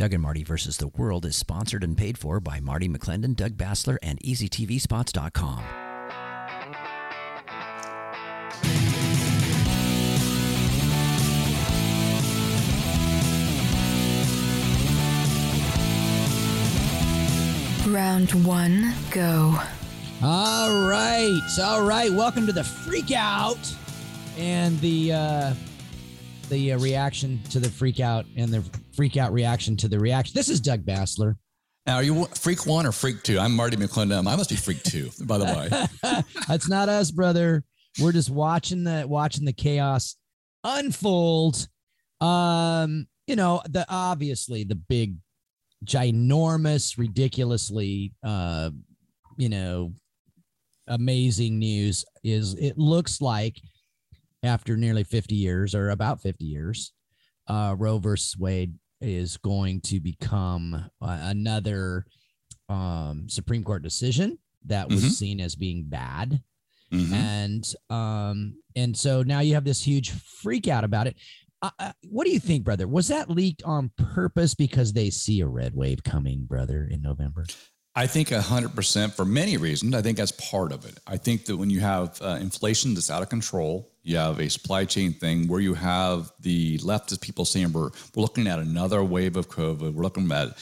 Doug and Marty versus the World is sponsored and paid for by Marty McClendon, Doug Bassler, and EasyTVSpots.com. Round one, go. All right. Welcome to the freak out and the reaction to the freak out and the freak out reaction to the reaction. This is Doug Bassler. Now, are you freak one or freak two? I'm Marty McClendon. I must be freak two, by the way. That's not us, brother. We're just watching the chaos unfold. You know, obviously the big, ginormous, ridiculously, amazing news is it looks like after nearly 50 years or about 50 years, Roe versus Wade is going to become another Supreme Court decision that was seen as being bad. Mm-hmm. And so now you have this huge freak out about it. What do you think, brother? Was that leaked on purpose because they see a red wave coming, brother, in November? I think 100% for many reasons. I think that's part of it. I think that when you have inflation that's out of control, you have a supply chain thing where you have the leftist people saying we're looking at another wave of COVID. We're looking at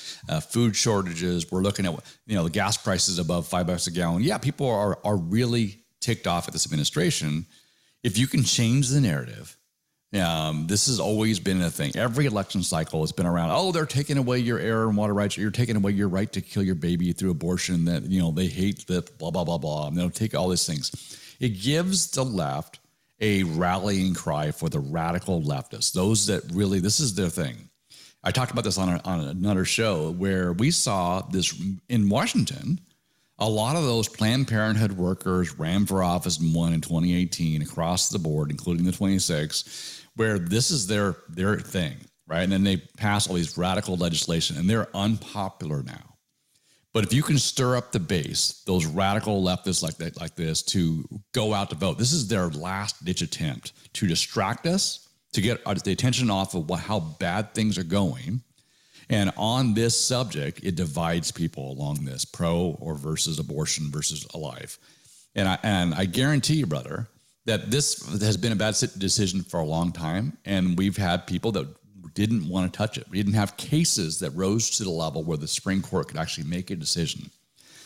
food shortages. We're looking at, the gas prices above $5 a gallon. Yeah, people are really ticked off at this administration. If you can change the narrative. This has always been a thing. Every election cycle has been around. Oh, they're taking away your air and water rights. You're taking away your right to kill your baby through abortion. That they hate that. Blah blah blah blah. And they'll take all these things. It gives the left a rallying cry for the radical leftists. Those that really this is their thing. I talked about this on another show where we saw this in Washington. A lot of those Planned Parenthood workers ran for office and won in 2018 across the board, including the 26, where this is their thing, right? And then they pass all these radical legislation, and they're unpopular now. But if you can stir up the base, those radical leftists like this to go out to vote, this is their last-ditch attempt to distract us, to get the attention off of how bad things are going. And on this subject, it divides people along this pro or versus abortion versus a life. And I guarantee you, brother, that this has been a bad decision for a long time. And we've had people that didn't want to touch it. We didn't have cases that rose to the level where the Supreme Court could actually make a decision.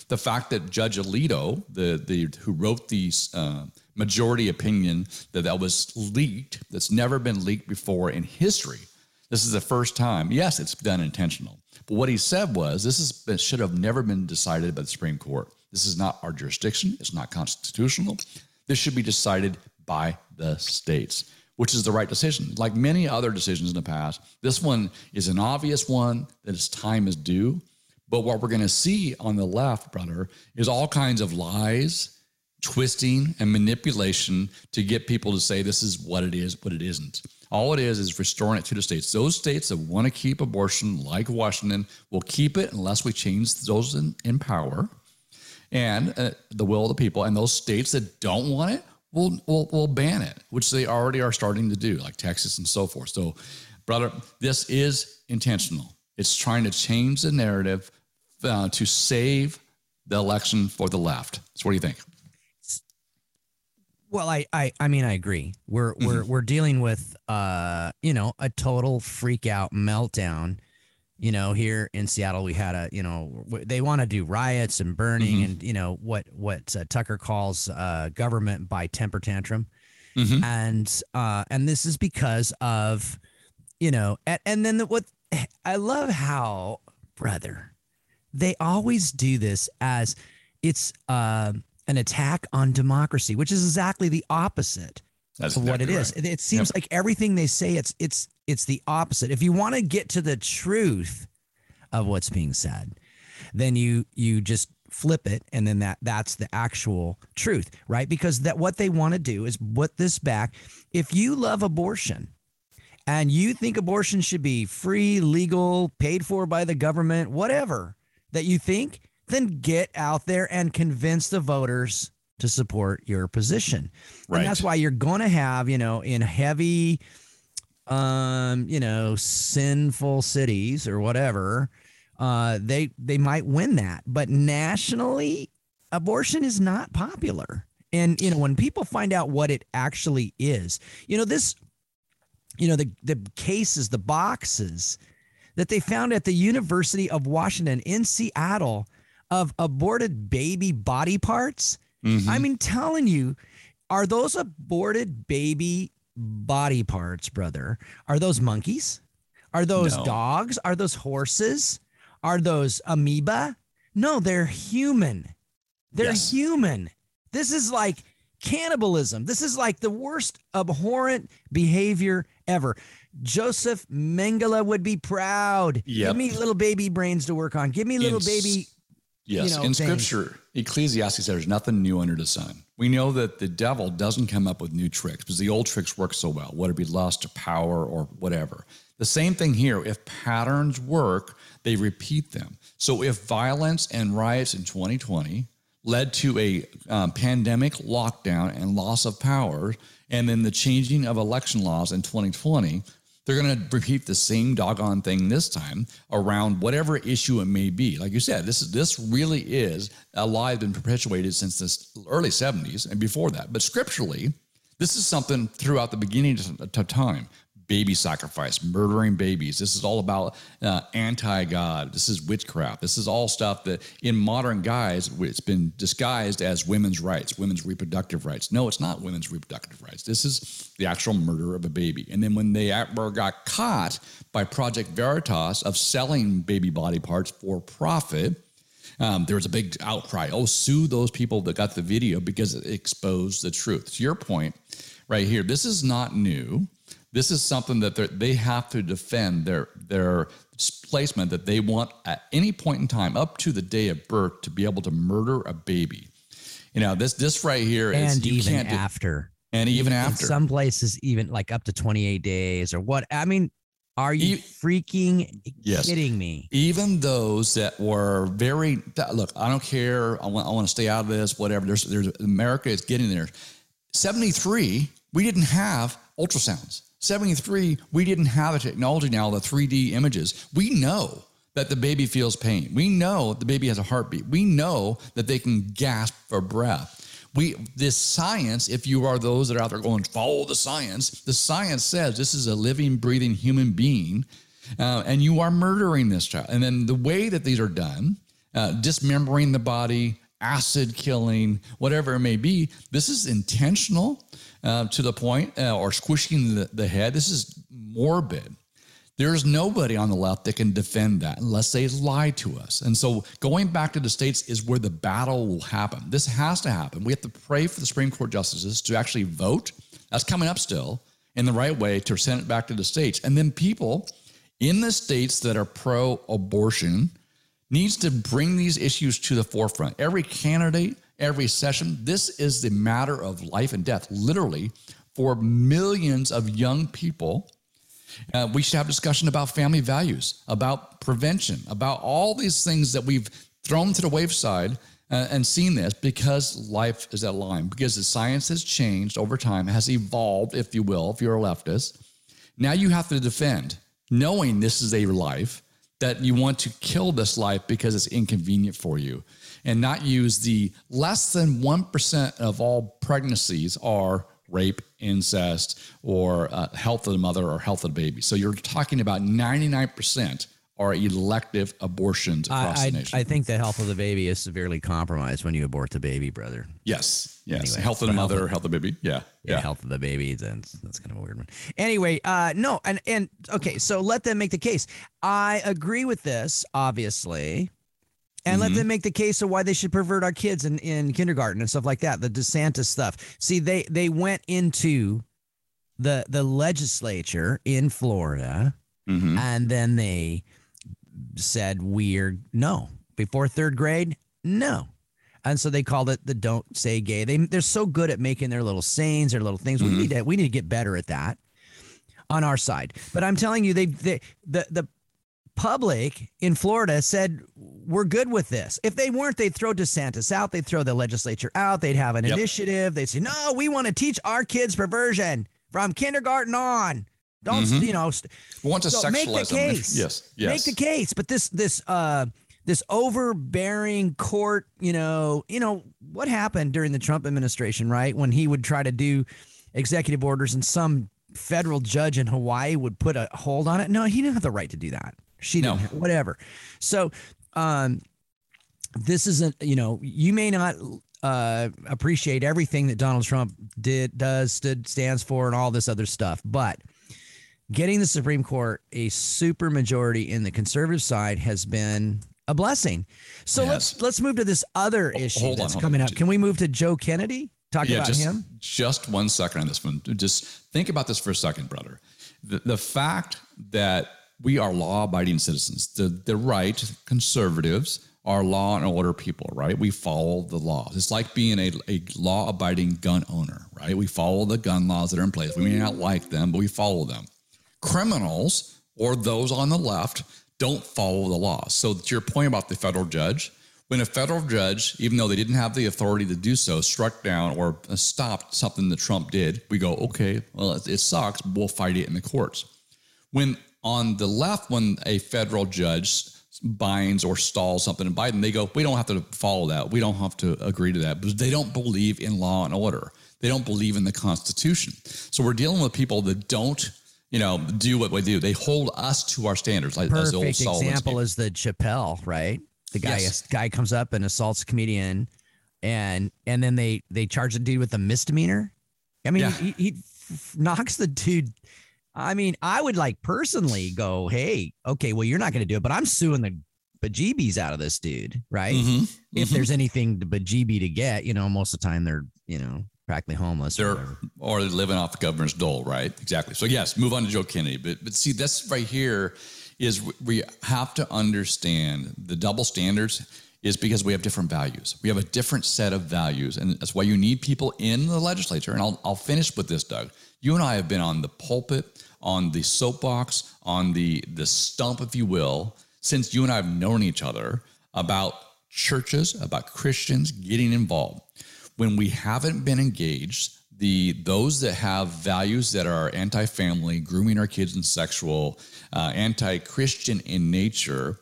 The fact that Judge Alito, who wrote the majority opinion that was leaked, that's never been leaked before in history. This is the first time. Yes, it's done intentional. But what he said was it should have never been decided by the Supreme Court. This is not our jurisdiction. It's not constitutional. This should be decided by the states, which is the right decision. Like many other decisions in the past, this one is an obvious one that its time is due. But what we're going to see on the left, brother, is all kinds of lies, twisting, and manipulation to get people to say this is what it is, but it isn't. All it is restoring it to the states. Those states that want to keep abortion, like Washington, will keep it unless we change those in power and the will of the people. And those states that don't want it will ban it, which they already are starting to do, like Texas and so forth. So, brother, this is intentional. It's trying to change the narrative to save the election for the left. So what do you think? Well, I mean, I agree. We're dealing with, a total freak out meltdown. Here in Seattle, we had they want to do riots and burning and, what Tucker calls government by temper tantrum. Mm-hmm. And this is because of, what I love how, brother, they always do this as it's an attack on democracy, which is exactly the opposite of what it is. It seems like everything they say, it's the opposite. If you want to get to the truth of what's being said, then you just flip it, and then that's the actual truth, right? Because what they want to do is put this back. If you love abortion and you think abortion should be free, legal, paid for by the government, whatever that you think, then get out there and convince the voters to support your position. Right. And that's why you're going to have, in heavy you know, sinful cities or whatever, they might win that. But nationally, abortion is not popular. And, you know, when people find out what it actually is, you know, this, you know, the cases, the boxes that they found at the University of Washington in Seattle of aborted baby body parts. Mm-hmm. I mean, telling you, are those aborted baby body parts, brother? Are those monkeys? Are those dogs? Are those horses? Are those amoeba? No, they're human. They're human. This is like cannibalism. This is like the worst abhorrent behavior ever. Joseph Mengele would be proud. Yep. Give me little baby brains to work on. Give me little baby. Yes. You know, in Scripture, Ecclesiastes, there's nothing new under the sun. We know that the devil doesn't come up with new tricks because the old tricks work so well, whether it be lust or power or whatever. The same thing here. If patterns work, they repeat them. So if violence and riots in 2020 led to a pandemic lockdown and loss of power, and then the changing of election laws in 2020, they're going to repeat the same doggone thing this time around whatever issue it may be. Like you said, this really is alive and perpetuated since the early 70s and before that. But scripturally, this is something throughout the beginning of time. Baby sacrifice, murdering babies. This is all about anti-God. This is witchcraft. This is all stuff that in modern guise, it's been disguised as women's rights, women's reproductive rights. No, it's not women's reproductive rights. This is the actual murder of a baby. And then when they got caught by Project Veritas of selling baby body parts for profit, there was a big outcry. Oh, sue those people that got the video because it exposed the truth. To your point right here, this is not new. This is something that they have to defend their placement that they want at any point in time up to the day of birth to be able to murder a baby. You know, this right here is, and you even can't after. And even after. In some places, even like up to 28 days or what. I mean, are you freaking kidding me? Even those that were very, look, I don't care. I want to stay out of this, whatever. There's America is getting there. 73, we didn't have ultrasounds. 73, we didn't have a technology now, the 3D images. We know that the baby feels pain. We know the baby has a heartbeat. We know that they can gasp for breath. This science, if you are those that are out there going, follow the science says this is a living, breathing human being, and you are murdering this child. And then the way that these are done, dismembering the body, acid killing, whatever it may be, this is intentional to the point, or squishing the head. This is morbid. There's nobody on the left that can defend that unless they lie to us. And so going back to the states is where the battle will happen. This has to happen. We have to pray for the Supreme Court justices to actually vote. That's coming up still in the right way to send it back to the states. And then people in the states that are pro-abortion needs to bring these issues to the forefront. Every candidate, every session, this is the matter of life and death, literally, for millions of young people. We should have discussion about family values, about prevention, about all these things that we've thrown to the wayside and seen this because life is at line, because the science has changed over time, has evolved, if you will, if you're a leftist. Now you have to defend, knowing this is a life, that you want to kill this life because it's inconvenient for you, and not use the less than 1% of all pregnancies are rape, incest, or health of the mother or health of the baby. So you're talking about 99% are elective abortions across the nation. I think the health of the baby is severely compromised when you abort the baby, brother. Yes. Anyway, health of the mother, health of the baby. Yeah. Health of the baby. That's kind of a weird one. Anyway, no. And okay, so let them make the case. I agree with this, obviously. And let them make the case of why they should pervert our kids in kindergarten and stuff like that. The DeSantis stuff. See, they went into the legislature in Florida and then they said weird no before third grade no, and so they called it the don't say gay. They're so good at making their little sayings, their little things. We need to get better at that on our side. But I'm telling you, the public in Florida said we're good with this. If they weren't, they'd throw DeSantis out, they'd throw the legislature out, they'd have an initiative, they'd say no, we want to teach our kids perversion from kindergarten on. Don't, you know, want to sexualize make the case. Yes. Make the case. But this overbearing court, you know, what happened during the Trump administration, right? When he would try to do executive orders and some federal judge in Hawaii would put a hold on it. No, he didn't have the right to do that. She didn't, whatever. So this isn't, you know, you may not appreciate everything that Donald Trump stands for and all this other stuff, but getting the Supreme Court a super majority in the conservative side has been a blessing. So let's move to this other issue coming up. Can we move to Joe Kennedy? Talk about him. Just one second on this one. Just think about this for a second, brother. The fact that we are law-abiding citizens, the right conservatives are law and order people, right? We follow the law. It's like being a law-abiding gun owner, right? We follow the gun laws that are in place. We may not like them, but we follow them. Criminals or those on the left don't follow the law. So to your point about the federal judge, when a federal judge, even though they didn't have the authority to do so, struck down or stopped something that Trump did, we go, okay, well, it sucks. We'll fight it in the courts. When on the left, when a federal judge binds or stalls something in Biden, they go, we don't have to follow that. We don't have to agree to that. But they don't believe in law and order. They don't believe in the Constitution. So we're dealing with people that don't, you know, do what we do. They hold us to our standards. Like, perfect example is the Chappelle, right? The guy comes up and assaults a comedian, and then they charge the dude with a misdemeanor. I mean, he knocks the dude. I mean, I would like personally go, hey, okay, well, you're not going to do it, but I'm suing the bejeebies out of this dude, right? If there's anything to bejeebie to get, you know, most of the time they're, you know, practically homeless. Or they're living off the governor's dole, right? Exactly. So, yes, move on to Joe Kennedy. But see, that's right here. Is we have to understand the double standards is because we have different values. We have a different set of values, and that's why you need people in the legislature. And I'll finish with this, Doug. You and I have been on the pulpit, on the soapbox, on the stump, if you will, since you and I have known each other about churches, about Christians getting involved. When we haven't been engaged, those that have values that are anti-family, grooming our kids in sexual, anti-Christian in nature,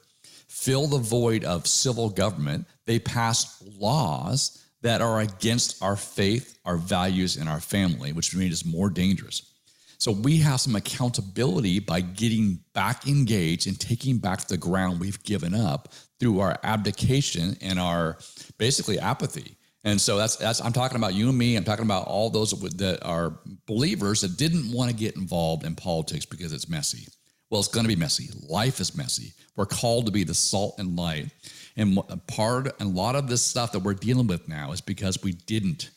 fill the void of civil government. They pass laws that are against our faith, our values, and our family, which means it's more dangerous. So we have some accountability by getting back engaged and taking back the ground we've given up through our abdication and our basically apathy. And so that's I'm talking about you and me. I'm talking about all those that are believers that didn't want to get involved in politics because it's messy. Well, it's going to be messy. Life is messy. We're called to be the salt and light. And a lot of this stuff that we're dealing with now is because we didn't.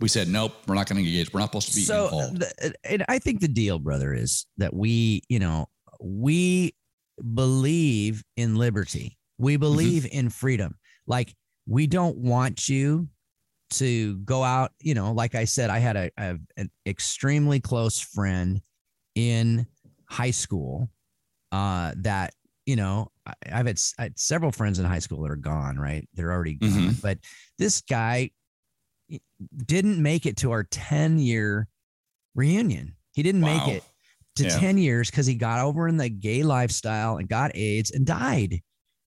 We said, nope, we're not going to engage. We're not supposed to be involved. And I think the deal, brother, is that we believe in liberty. We believe in freedom. Like, we don't want you to go out, you know, like I said, I had an extremely close friend in high school that, you know, I had several friends in high school that are gone, right? They're already gone. But this guy didn't make it to our 10-year reunion. He didn't make it to 10 years because he got over in the gay lifestyle and got AIDS and died.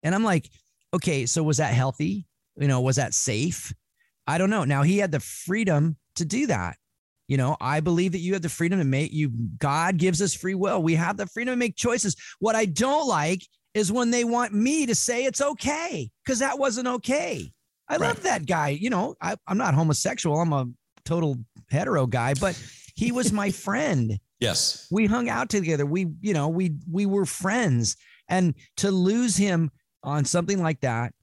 And I'm like, okay, so was that healthy? You know, was that safe? I don't know. Now, he had the freedom to do that. You know, I believe that you have the freedom to make you. God gives us free will. We have the freedom to make choices. What I don't like is when they want me to say it's okay, because that wasn't okay. I love that guy. You know, I'm not homosexual. I'm a total hetero guy, but he was my friend. Yes. We hung out together. We were friends, and to lose him on something like that,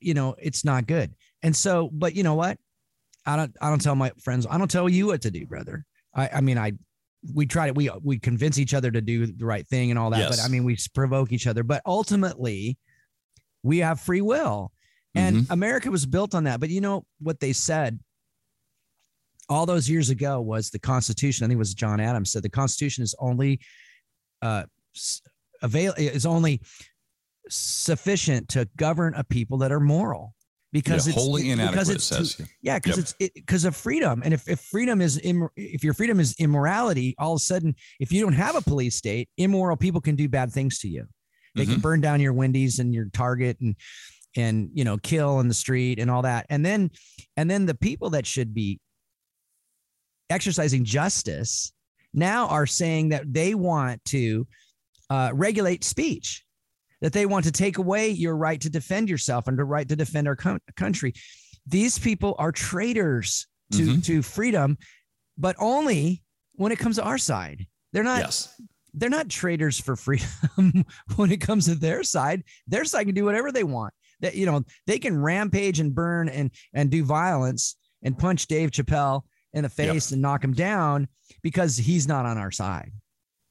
you know, it's not good. And so, but you know what? I don't tell my friends. I don't tell you what to do, brother. We try to, we convince each other to do the right thing and all that, but I mean, we provoke each other, but ultimately we have free will, and America was built on that. But you know what they said all those years ago was the Constitution. I think it was John Adams said the Constitution is only sufficient to govern a people that are moral. because it's wholly inadequate, says you. Yeah, because it's because of freedom. And if your freedom is immorality, all of a sudden, if you don't have a police state, immoral people can do bad things to you. They can burn down your Wendy's and your Target and you know, kill in the street and all that. And then the people that should be exercising justice now are saying that they want to regulate speech, that they want to take away your right to defend yourself and the right to defend our country. These people are traitors to freedom, but only when it comes to our side. They're not traitors for freedom when it comes to their side. Their side can do whatever they want. That, you know, they can rampage and burn and do violence and punch Dave Chappelle in the face and knock him down because he's not on our side.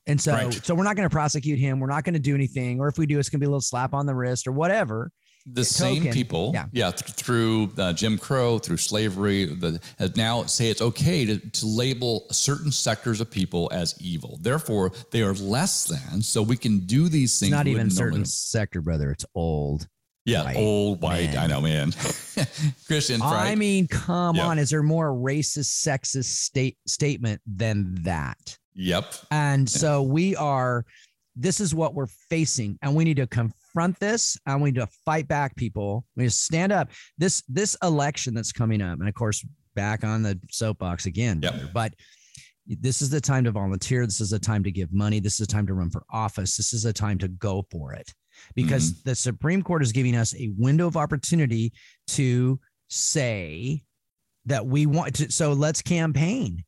And so, so we're not going to prosecute him. We're not going to do anything. Or if we do, it's going to be a little slap on the wrist or whatever. The same people, through Jim Crow, through slavery, now say it's okay to label certain sectors of people as evil. Therefore, they are less than. So we can do these things. It's not even certain sector, brother. It's old. Yeah, white old white. Man. I know, man. Christian. Fried. I mean, come on. Is there more racist, sexist statement than that? Yep. And so this is what we're facing, and we need to confront this, and we need to fight back, people. We need to stand up. This election that's coming up, and of course, back on the soapbox again, but this is the time to volunteer. This is the time to give money. This is the time to run for office. This is the time to go for it, because the Supreme Court is giving us a window of opportunity to say that we want to. So let's campaign.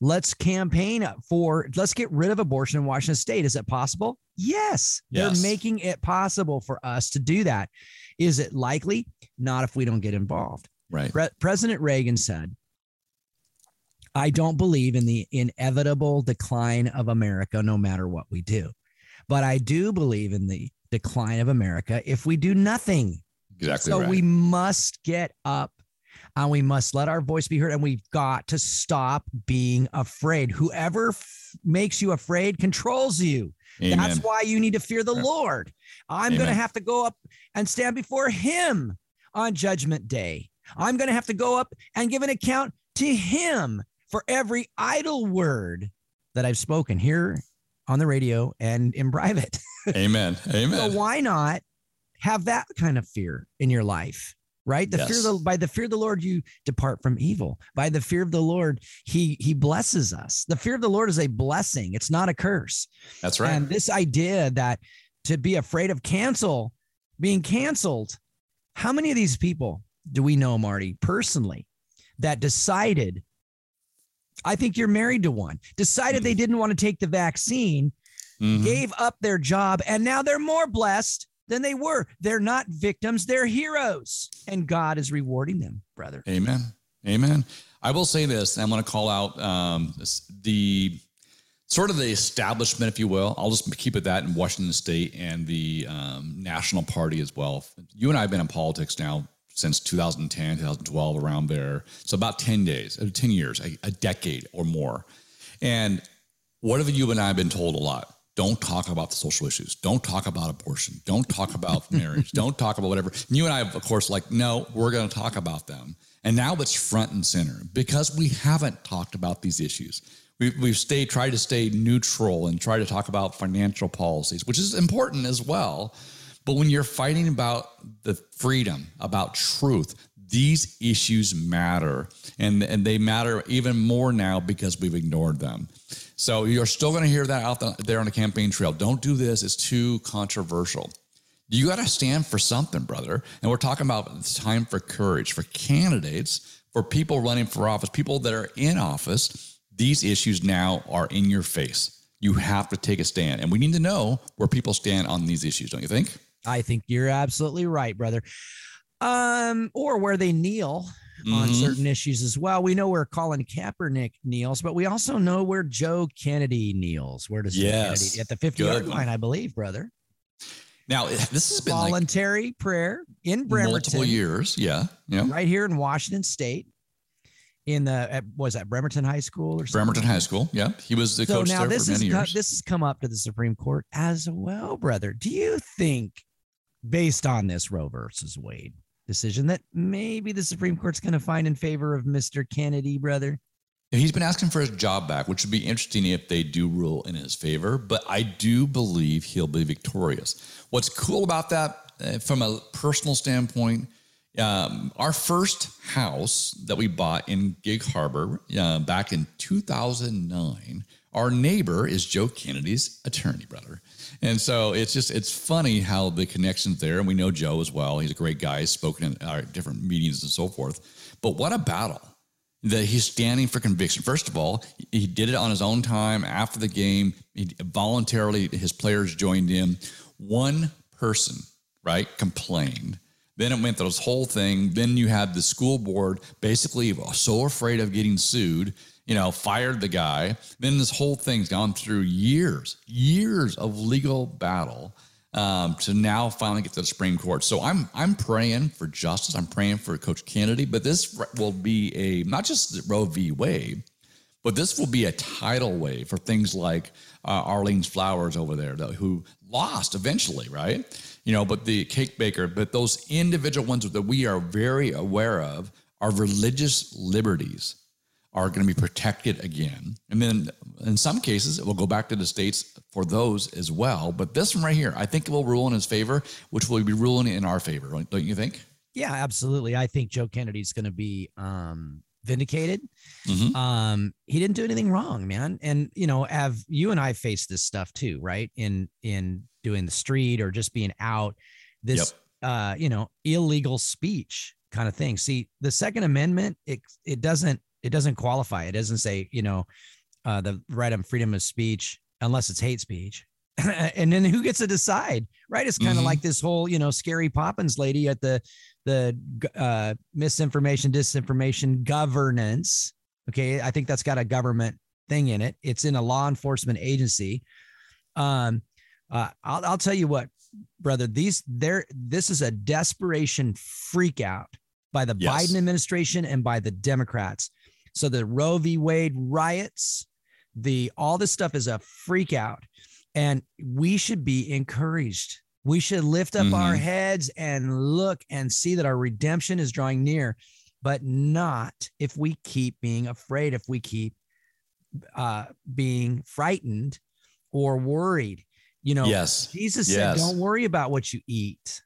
Let's campaign for, let's get rid of abortion in Washington State. Is it possible? Yes. They're making it possible for us to do that. Is it likely? Not if we don't get involved. Right. President Reagan said, I don't believe in the inevitable decline of America, no matter what we do. But I do believe in the decline of America if we do nothing. Exactly. So we must get up. And we must let our voice be heard. And we've got to stop being afraid. Whoever makes you afraid controls you. Amen. That's why you need to fear the Lord. I'm going to have to go up and stand before him on Judgment Day. I'm going to have to go up and give an account to him for every idle word that I've spoken here on the radio and in private. Amen. Amen. So why not have that kind of fear in your life? Right. By the fear of the Lord, you depart from evil. By the fear of the Lord, he blesses us. The fear of the Lord is a blessing. It's not a curse. That's right. And this idea that to be afraid of being canceled. How many of these people do we know, Marty, personally, that decided? I think you're married to one, decided they didn't want to take the vaccine, gave up their job, and now they're more blessed than they were. They're not victims. They're heroes. And God is rewarding them, brother. Amen. Amen. I will say this, and I'm going to call out the sort of the establishment, if you will. I'll just keep it that in Washington State and the National Party as well. You and I have been in politics now since 2010, 2012, around there. So about 10 years, a decade or more. And what have you and I have been told a lot? Don't talk about the social issues. Don't talk about abortion. Don't talk about marriage. Don't talk about whatever. And you and I, of course, like, no, we're going to talk about them. And now it's front and center because we haven't talked about these issues. We've tried to stay neutral and try to talk about financial policies, which is important as well. But when you're fighting about the freedom, about truth, these issues matter, and they matter even more now because we've ignored them. So you're still going to hear that out there on the campaign trail. Don't do this. It's too controversial. You got to stand for something, brother. And we're talking about it's time for courage, for candidates, for people running for office, people that are in office. These issues now are in your face. You have to take a stand. And we need to know where people stand on these issues, don't you think? I think you're absolutely right, brother. Or where they kneel on certain issues as well. We know where Colin Kaepernick kneels, but we also know where Joe Kennedy kneels. Where does Kennedy at the 50-yard line, I believe, brother? Now this has been voluntary prayer in Bremerton, multiple years, right here in Washington State. In Bremerton High School or something? Bremerton High School, yeah. He was the coach there for many years. This has come up to the Supreme Court as well, brother. Do you think, based on this Roe versus Wade, decision that maybe the Supreme Court's going to find in favor of Mr. Kennedy, brother. He's been asking for his job back, which would be interesting if they do rule in his favor, but I do believe he'll be victorious. What's cool about that, from a personal standpoint, our first house that we bought in Gig Harbor back in 2009, our neighbor is Joe Kennedy's attorney, brother. And so it's funny how the connection's there. And we know Joe as well. He's a great guy. He's spoken in our different meetings and so forth. But what a battle that he's standing for conviction. First of all, he did it on his own time after the game. He voluntarily, his players joined in. One person, right, complained. Then it went through this whole thing. Then you had the school board basically so afraid of getting sued, you know, fired the guy. Then this whole thing's gone through years of legal battle to now finally get to the Supreme Court. So I'm praying for justice. I'm praying for Coach Kennedy. But this will be a, not just Roe v. Wade, but this will be a tidal wave for things like Arlene's Flowers over there, though, who lost eventually, right? You know, but the cake baker, but those individual ones that we are very aware of, our religious liberties are going to be protected again. And then in some cases, it will go back to the states for those as well. But this one right here, I think it will rule in his favor, which will be ruling in our favor, don't you think? Yeah, absolutely. I think Joe Kennedy's going to be vindicated. Mm-hmm. He didn't do anything wrong, man. And, you know, have you and I faced this stuff too, right? In doing the street or just being out, this, yep, you know, illegal speech kind of thing. See, the Second Amendment, it doesn't qualify. It doesn't say, you know, the right of freedom of speech, unless it's hate speech. And then who gets to decide, right? It's kind of like this whole, you know, Scary Poppins lady at the misinformation, disinformation governance. Okay. I think that's got a government thing in it. It's in a law enforcement agency. I'll tell you what, brother, this is a desperation freak out by the Biden administration and by the Democrats. So the Roe v. Wade riots, all this stuff is a freak out, and we should be encouraged. We should lift up our heads and look and see that our redemption is drawing near, but not if we keep being afraid, if we keep being frightened or worried. You know, Jesus said, don't worry about what you eat.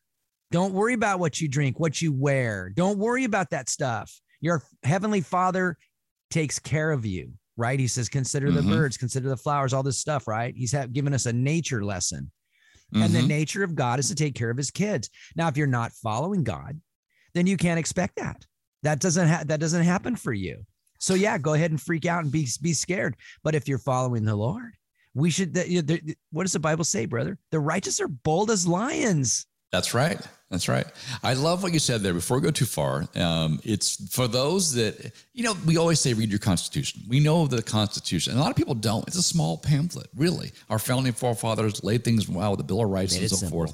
Don't worry about what you drink, what you wear. Don't worry about that stuff. Your heavenly Father takes care of you, right? He says, consider the birds, consider the flowers, all this stuff, right? He's given us a nature lesson. Mm-hmm. And the nature of God is to take care of his kids. Now, if you're not following God, then you can't expect that. That doesn't happen for you. So yeah, go ahead and freak out and be scared. But if you're following the Lord, we should, what does the Bible say, brother? The righteous are bold as lions. That's right. That's right. I love what you said there. Before we go too far, it's for those that, you know, we always say, read your Constitution. We know the Constitution. And a lot of people don't. It's a small pamphlet, really. Our founding forefathers laid things out with the Bill of Rights and so forth.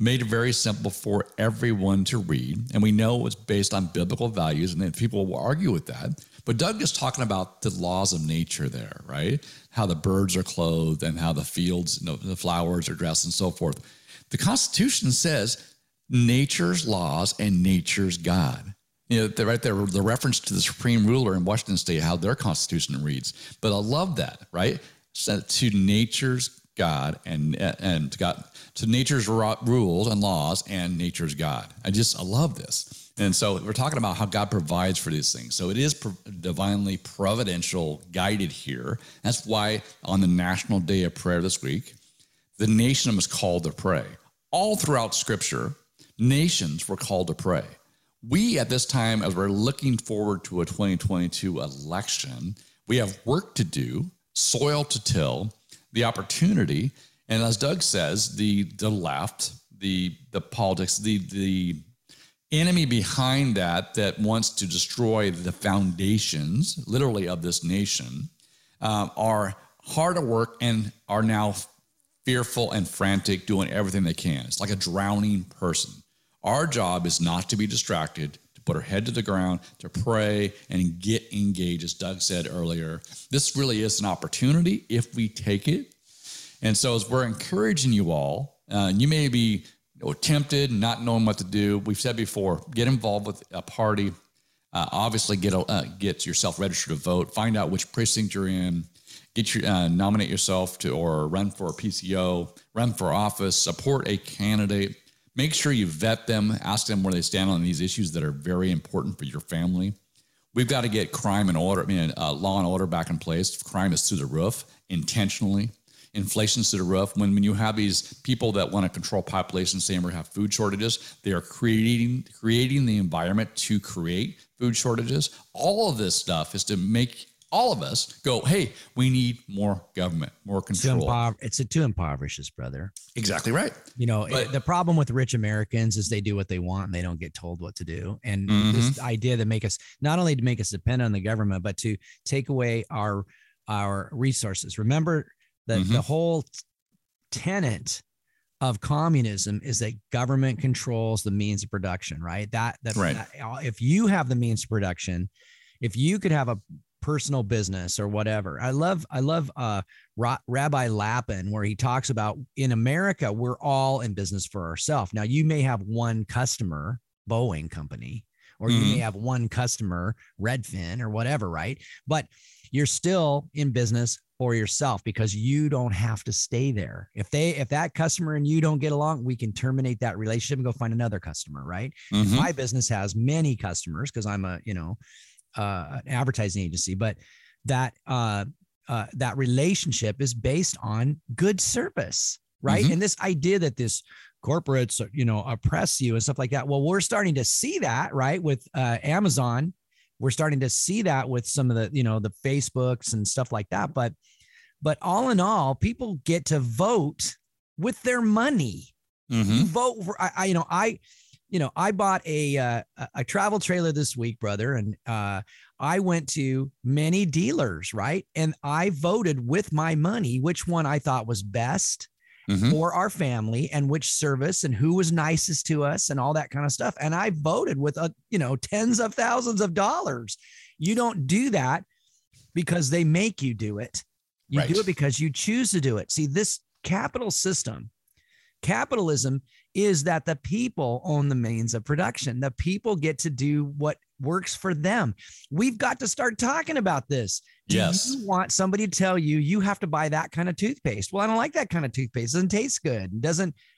Made it very simple for everyone to read. And we know it's based on biblical values, and then people will argue with that. But Doug is talking about the laws of nature there, right? How the birds are clothed and how the fields, you know, the flowers are dressed and so forth. The Constitution says nature's laws and nature's God. You know, right there, the reference to the supreme ruler in Washington State, how their Constitution reads. But I love that, right? So to nature's God and God, to nature's rules and laws and nature's God. I love this. And so we're talking about how God provides for these things. So it is divinely providential, guided here. That's why on the National Day of Prayer this week, the nation was called to pray. All throughout Scripture, nations were called to pray. We, at this time, as we're looking forward to a 2022 election, we have work to do, soil to till, the opportunity, and as Doug says, the left, the politics, the enemy behind that wants to destroy the foundations, literally, of this nation, are hard at work and are now fearful and frantic, doing everything they can. It's like a drowning person. Our job is not to be distracted, to put our head to the ground, to pray and get engaged, as Doug said earlier. This really is an opportunity if we take it. And so as we're encouraging you all, you may be or tempted, not knowing what to do. We've said before, get involved with a party. Obviously, get yourself registered to vote. Find out which precinct you're in. Get your nominate yourself to or run for a PCO. Run for office. Support a candidate. Make sure you vet them. Ask them where they stand on these issues that are very important for your family. We've got to get crime and order, law and order back in place. Crime is through the roof intentionally. Inflation's to the roof. When you have these people that want to control populations, saying we have food shortages, they are creating the environment to create food shortages. All of this stuff is to make all of us go, hey, we need more government, more control. It's to impoverish us, brother. Exactly right. You know, the problem with rich Americans is they do what they want and they don't get told what to do. And this idea that make us not only to make us depend on the government, but to take away our resources. Remember, the whole tenet of communism is that government controls the means of production, right? If you have the means of production, if you could have a personal business or whatever. I love Rabbi Lappin, where he talks about in America, we're all in business for ourselves. Now you may have one customer, Boeing company, or you may have one customer, Redfin or whatever, right? But you're still in business for yourself because you don't have to stay there. If that customer and you don't get along, we can terminate that relationship and go find another customer, right? Mm-hmm. My business has many customers because I'm an advertising agency, but that relationship is based on good service, right? And this idea that this corporates, oppress you and stuff like that. Well, we're starting to see that, right? With Amazon, we're starting to see that with some of the, the Facebooks and stuff like that. But all in all, people get to vote with their money. You vote for, I bought a travel trailer this week, brother, and I went to many dealers, right? And I voted with my money which one I thought was best for our family and which service and who was nicest to us and all that kind of stuff. And I voted with tens of thousands of dollars. You don't do that because they make you do it. You do it because you choose to do it. See, this capital system, capitalism, is that the people own the means of production. The people get to do what works for them. We've got to start talking about this. Do you want somebody to tell you, you have to buy that kind of toothpaste? Well, I don't like that kind of toothpaste. It doesn't taste good.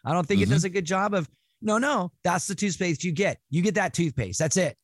I don't think it does a good job of, no, that's the toothpaste you get. You get that toothpaste. That's it.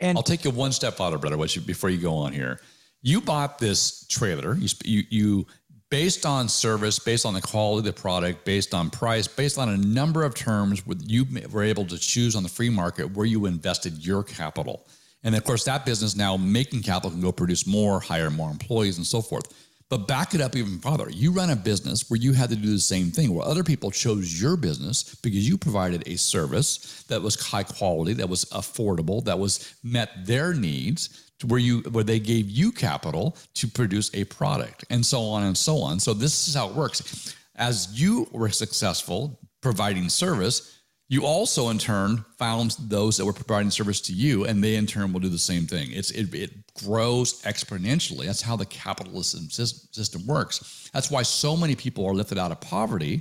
And I'll take you one step farther, brother, before you go on here. You bought this trailer. You based on service, based on the quality of the product, based on price, based on a number of terms you were able to choose on the free market where you invested your capital. And of course, that business now making capital can go produce more, hire more employees and so forth. But back it up even farther. You run a business where you had to do the same thing, where other people chose your business because you provided a service that was high quality, that was affordable, that was met their needs, where they gave you capital to produce a product, and so on and so on. So this is how it works. As you were successful providing service, you also in turn found those that were providing service to you, and they in turn will do the same thing. It grows exponentially. That's how the capitalism system works. That's why so many people are lifted out of poverty,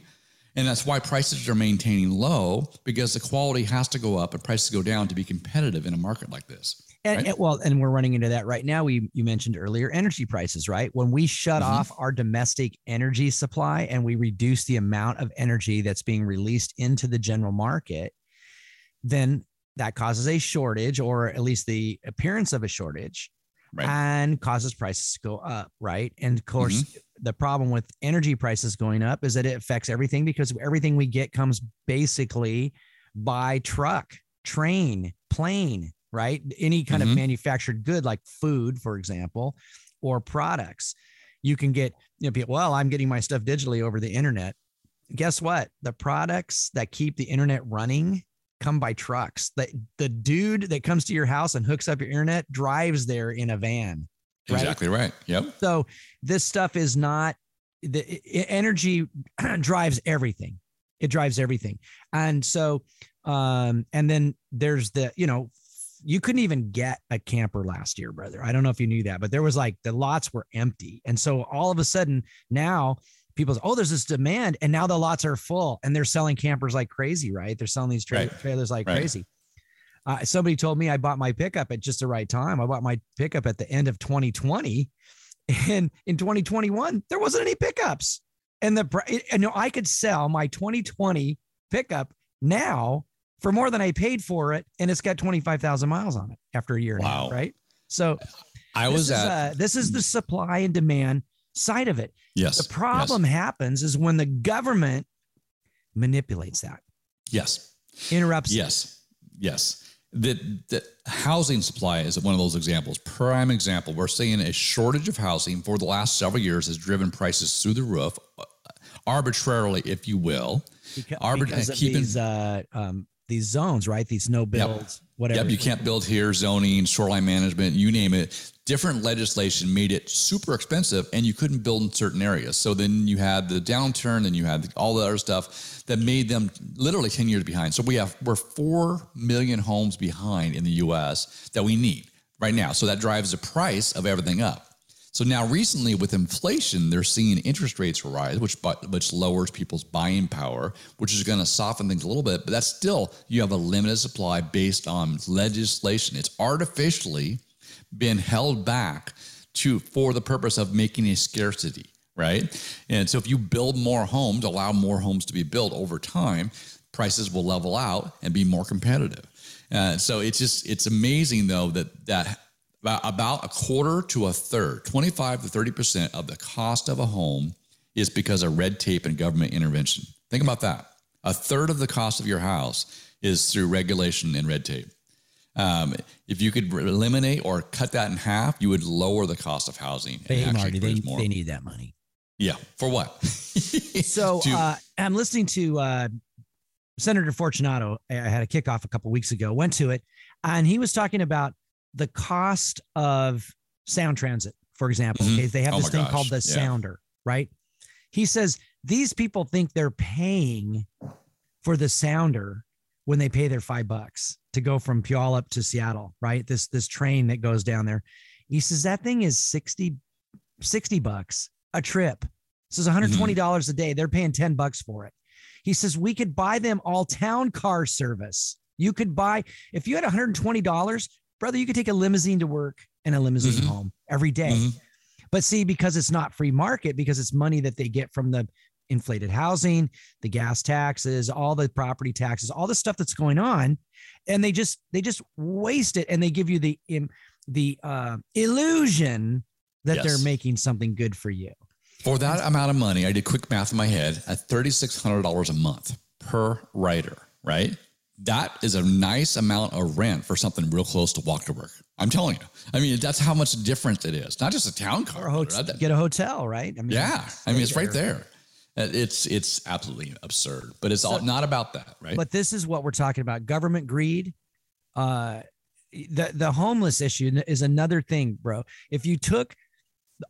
and that's why prices are maintaining low, because the quality has to go up and prices go down to be competitive in a market like this. And we're running into that right now. You mentioned earlier energy prices, right? When we shut off our domestic energy supply and we reduce the amount of energy that's being released into the general market, then that causes a shortage, or at least the appearance of a shortage, and causes prices to go up, right? And of course, the problem with energy prices going up is that it affects everything, because everything we get comes basically by truck, train, plane, right? Any kind of manufactured good, like food, for example, or products. You can get, I'm getting my stuff digitally over the internet. Guess what? The products that keep the internet running come by trucks. The dude that comes to your house and hooks up your internet drives there in a van. Right? Exactly right. Yep. So this stuff is not, energy drives everything. It drives everything. And so, and then there's you couldn't even get a camper last year, brother. I don't know if you knew that, but there was the lots were empty. And so all of a sudden now people say, oh, there's this demand, and now the lots are full, and they're selling campers like crazy, right? They're selling these trailers like crazy. Somebody told me I bought my pickup at just the right time. I bought my pickup at the end of 2020, and in 2021 there wasn't any pickups. And I could sell my 2020 pickup now for more than I paid for it, and it's got 25,000 miles on it after a year. Wow. Now, right? So this is the supply and demand side of it. Yes. The problem happens is when the government manipulates that. Yes. Interrupts. Yes. It. Yes. The housing supply is one of those examples. Prime example, we're seeing a shortage of housing for the last several years has driven prices through the roof, arbitrarily, if you will. These zones, right? These no builds, whatever. Yep, you can't build here, zoning, shoreline management, you name it. Different legislation made it super expensive, and you couldn't build in certain areas. So then you had the downturn, then you had all the other stuff that made them literally 10 years behind. So we're 4 million homes behind in the U.S. that we need right now. So that drives the price of everything up. So now recently with inflation, they're seeing interest rates rise, which lowers people's buying power, which is going to soften things a little bit. But that's still, you have a limited supply based on legislation. It's artificially been held back for the purpose of making a scarcity, right? And so if you build more homes, allow more homes to be built over time, prices will level out and be more competitive. So it's amazing though that about a quarter to a third, 25 to 30% of the cost of a home is because of red tape and government intervention. Think about that. A third of the cost of your house is through regulation and red tape. If you could eliminate or cut that in half, you would lower the cost of housing. They need that money. Yeah. For what? I'm listening to Senator Fortunato. I had a kickoff a couple weeks ago, went to it, and he was talking about the cost of sound transit, for example. Mm-hmm. Okay, they have this thing called the sounder, right? He says these people think they're paying for the sounder when they pay their $5 to go from Puyallup to Seattle, right? This train that goes down there. He says that thing is $60 a trip. This is $120 mm-hmm. a day. They're paying $10 for it. He says we could buy them all town car service. You could buy, if you had $120, brother, you could take a limousine to work and a limousine mm-hmm. home every day. Mm-hmm. But see, because it's not free market, because it's money that they get from the inflated housing, the gas taxes, all the property taxes, all the stuff that's going on. And they just waste it. And they give you the illusion that they're making something good for you. For that amount of money, I did quick math in my head at $3,600 a month per writer, right? That is a nice amount of rent for something real close to walk to work. I'm telling you. I mean, that's how much difference it is. Not just a town car. Get a hotel, right? I mean, it's right there. It's absolutely absurd, but it's not about that, right? But this is what we're talking about. Government greed. The homeless issue is another thing, bro. If you took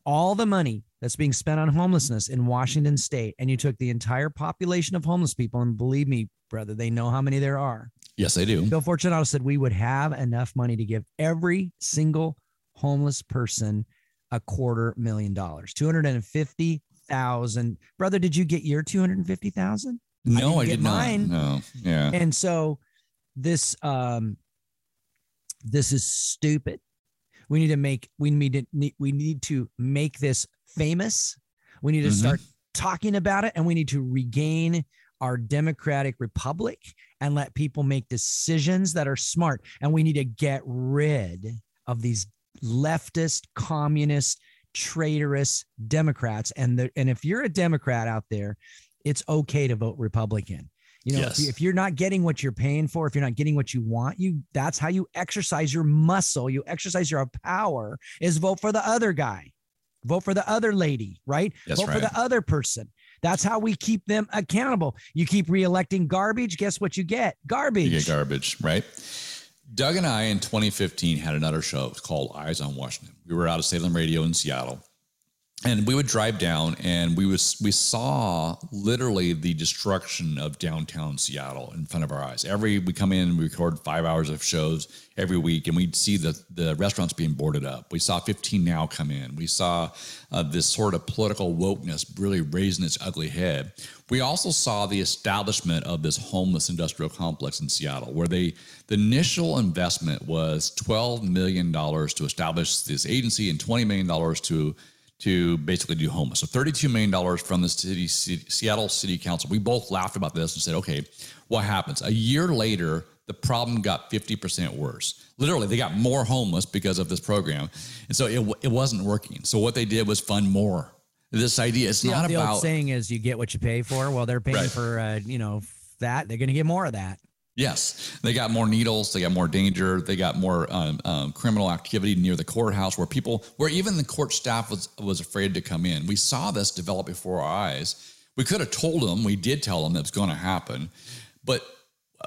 all the money that's being spent on homelessness in Washington State and you took the entire population of homeless people, and believe me, brother, they know how many there are. Yes, they do. Bill Fortunato said we would have enough money to give every single homeless person $250,000, $250,000. Brother, did you get your $250,000? No, I did mine. Not. No, yeah. And so this is stupid. We need to make this famous. We need to mm-hmm. start talking about it, and we need to regain our democratic republic and let people make decisions that are smart. And we need to get rid of these leftist, communist, traitorous Democrats. And if you're a Democrat out there, it's okay to vote Republican. You know, if you're not getting what you're paying for, if you're not getting what you want, that's how you exercise your muscle. You exercise your power is vote for the other guy, vote for the other lady, right? That's vote for the other person. That's how we keep them accountable. You keep reelecting garbage. Guess what you get? Garbage. You get garbage, right? Doug and I in 2015 had another show called Eyes on Washington. We were out of Salem Radio in Seattle. And we would drive down, and we saw literally the destruction of downtown Seattle in front of our eyes. We come in, we record 5 hours of shows every week, and we'd see the restaurants being boarded up. We saw 15 Now come in. We saw this sort of political wokeness really raising its ugly head. We also saw the establishment of this homeless industrial complex in Seattle, where the initial investment was $12 million to establish this agency and $20 million to basically do homeless. So $32 million from the Seattle City Council. We both laughed about this and said, okay, what happens? A year later, the problem got 50% worse. Literally, they got more homeless because of this program. And so it wasn't working. So what they did was fund more. This idea, it's not about— the old saying is you get what you pay for. Well, they're paying for, that. They're going to get more of that. Yes. They got more needles. They got more danger. They got more criminal activity near the courthouse where even the court staff was afraid to come in. We saw this develop before our eyes. We could have told them. We did tell them that it's going to happen. But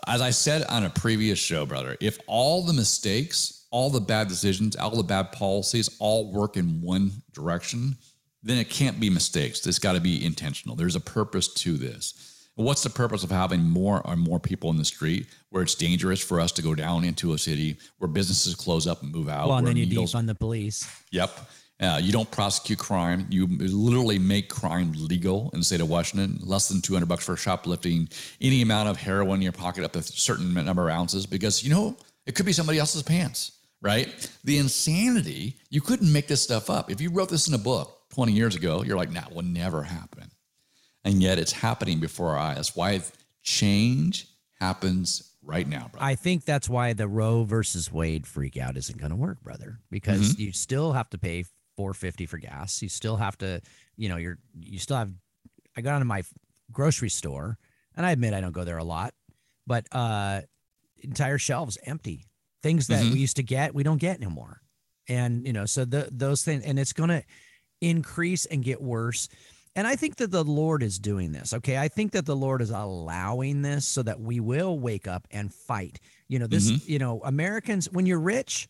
as I said on a previous show, brother, if all the mistakes, all the bad decisions, all the bad policies all work in one direction, then it can't be mistakes. It's got to be intentional. There's a purpose to this. What's the purpose of having more and more people in the street where it's dangerous for us to go down into a city where businesses close up and move out? Well, and then you defund the police. Yep. You don't prosecute crime. You literally make crime legal in the state of Washington. Less than $200 for shoplifting, any amount of heroin in your pocket up to a certain number of ounces, because, it could be somebody else's pants, right? The insanity, you couldn't make this stuff up. If you wrote this in a book 20 years ago, you're like, nah, it will never happen. And yet it's happening before our eyes. That's why change happens right now, brother. I think that's why the Roe versus Wade freak out isn't going to work, brother, because you still have to pay $4.50 for gas. You still have to, I got into my grocery store, and I admit I don't go there a lot, but entire shelves empty. Things that we used to get, we don't get anymore. And, so those things, and it's going to increase and get worse. And I think that the Lord is doing this. Okay. I think that the Lord is allowing this so that we will wake up and fight. Americans, when you're rich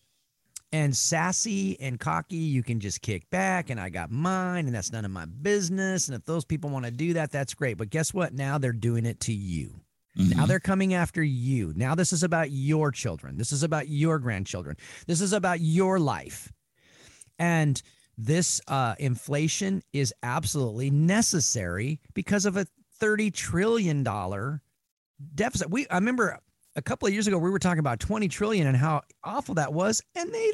and sassy and cocky, you can just kick back and I got mine and that's none of my business. And if those people want to do that, that's great. But guess what? Now they're doing it to you. Now they're coming after you. Now this is about your children. This is about your grandchildren. This is about your life. And this inflation is absolutely necessary because of a $30 trillion deficit. I remember a couple of years ago, we were talking about $20 trillion and how awful that was. And they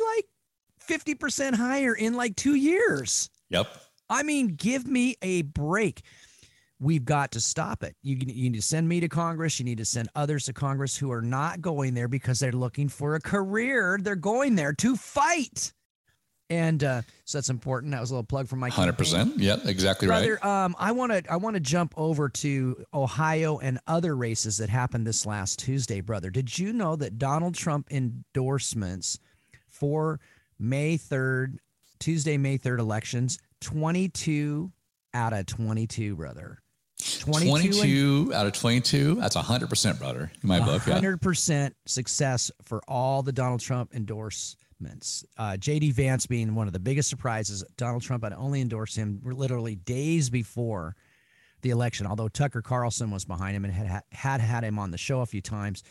50% higher in 2 years. Yep. I mean, give me a break. We've got to stop it. You need to send me to Congress. You need to send others to Congress who are not going there because they're looking for a career. They're going there to fight. And so that's important. That was a little plug for my 100%. Yeah, exactly, brother, right. I want to jump over to Ohio and other races that happened this last Tuesday, brother. Did you know that Donald Trump endorsements for Tuesday, May 3rd elections, 22 out of 22, brother. 22 out of 22. That's 100%, brother. In my book, 100% success for all the Donald Trump endorsements. J.D. Vance being one of the biggest surprises. Donald Trump had only endorsed him literally days before the election, although Tucker Carlson was behind him and had him on the show a few times.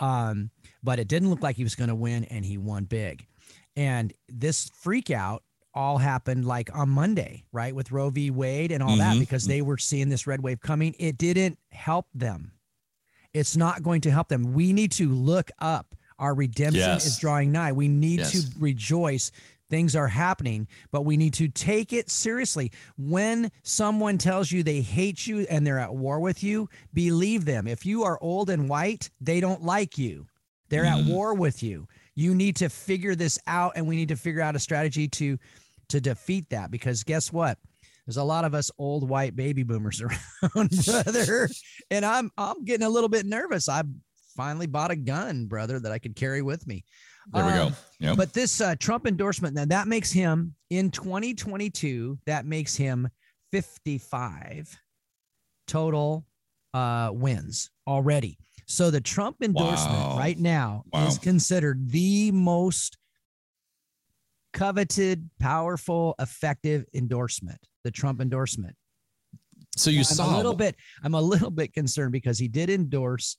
But it didn't look like he was going to win, and he won big. And this freak out all happened on Monday, right, with Roe v. Wade and all that, because they were seeing this red wave coming. It didn't help them. It's not going to help them. We need to look up. Our redemption is drawing nigh. We need to rejoice. Things are happening, but we need to take it seriously. When someone tells you they hate you and they're at war with you, believe them. If you are old and white, they don't like you. They're at war with you. You need to figure this out, and we need to figure out a strategy to defeat that, because guess what? There's a lot of us old white baby boomers around, brother, and I'm getting a little bit nervous. Finally bought a gun, brother, that I could carry with me. There we go. Yep. But this Trump endorsement, now that makes him in 2022, that makes him 55 total wins already. So the Trump endorsement right now is considered the most coveted, powerful, effective endorsement, the Trump endorsement. So you saw a little bit. I'm a little bit concerned because he did endorse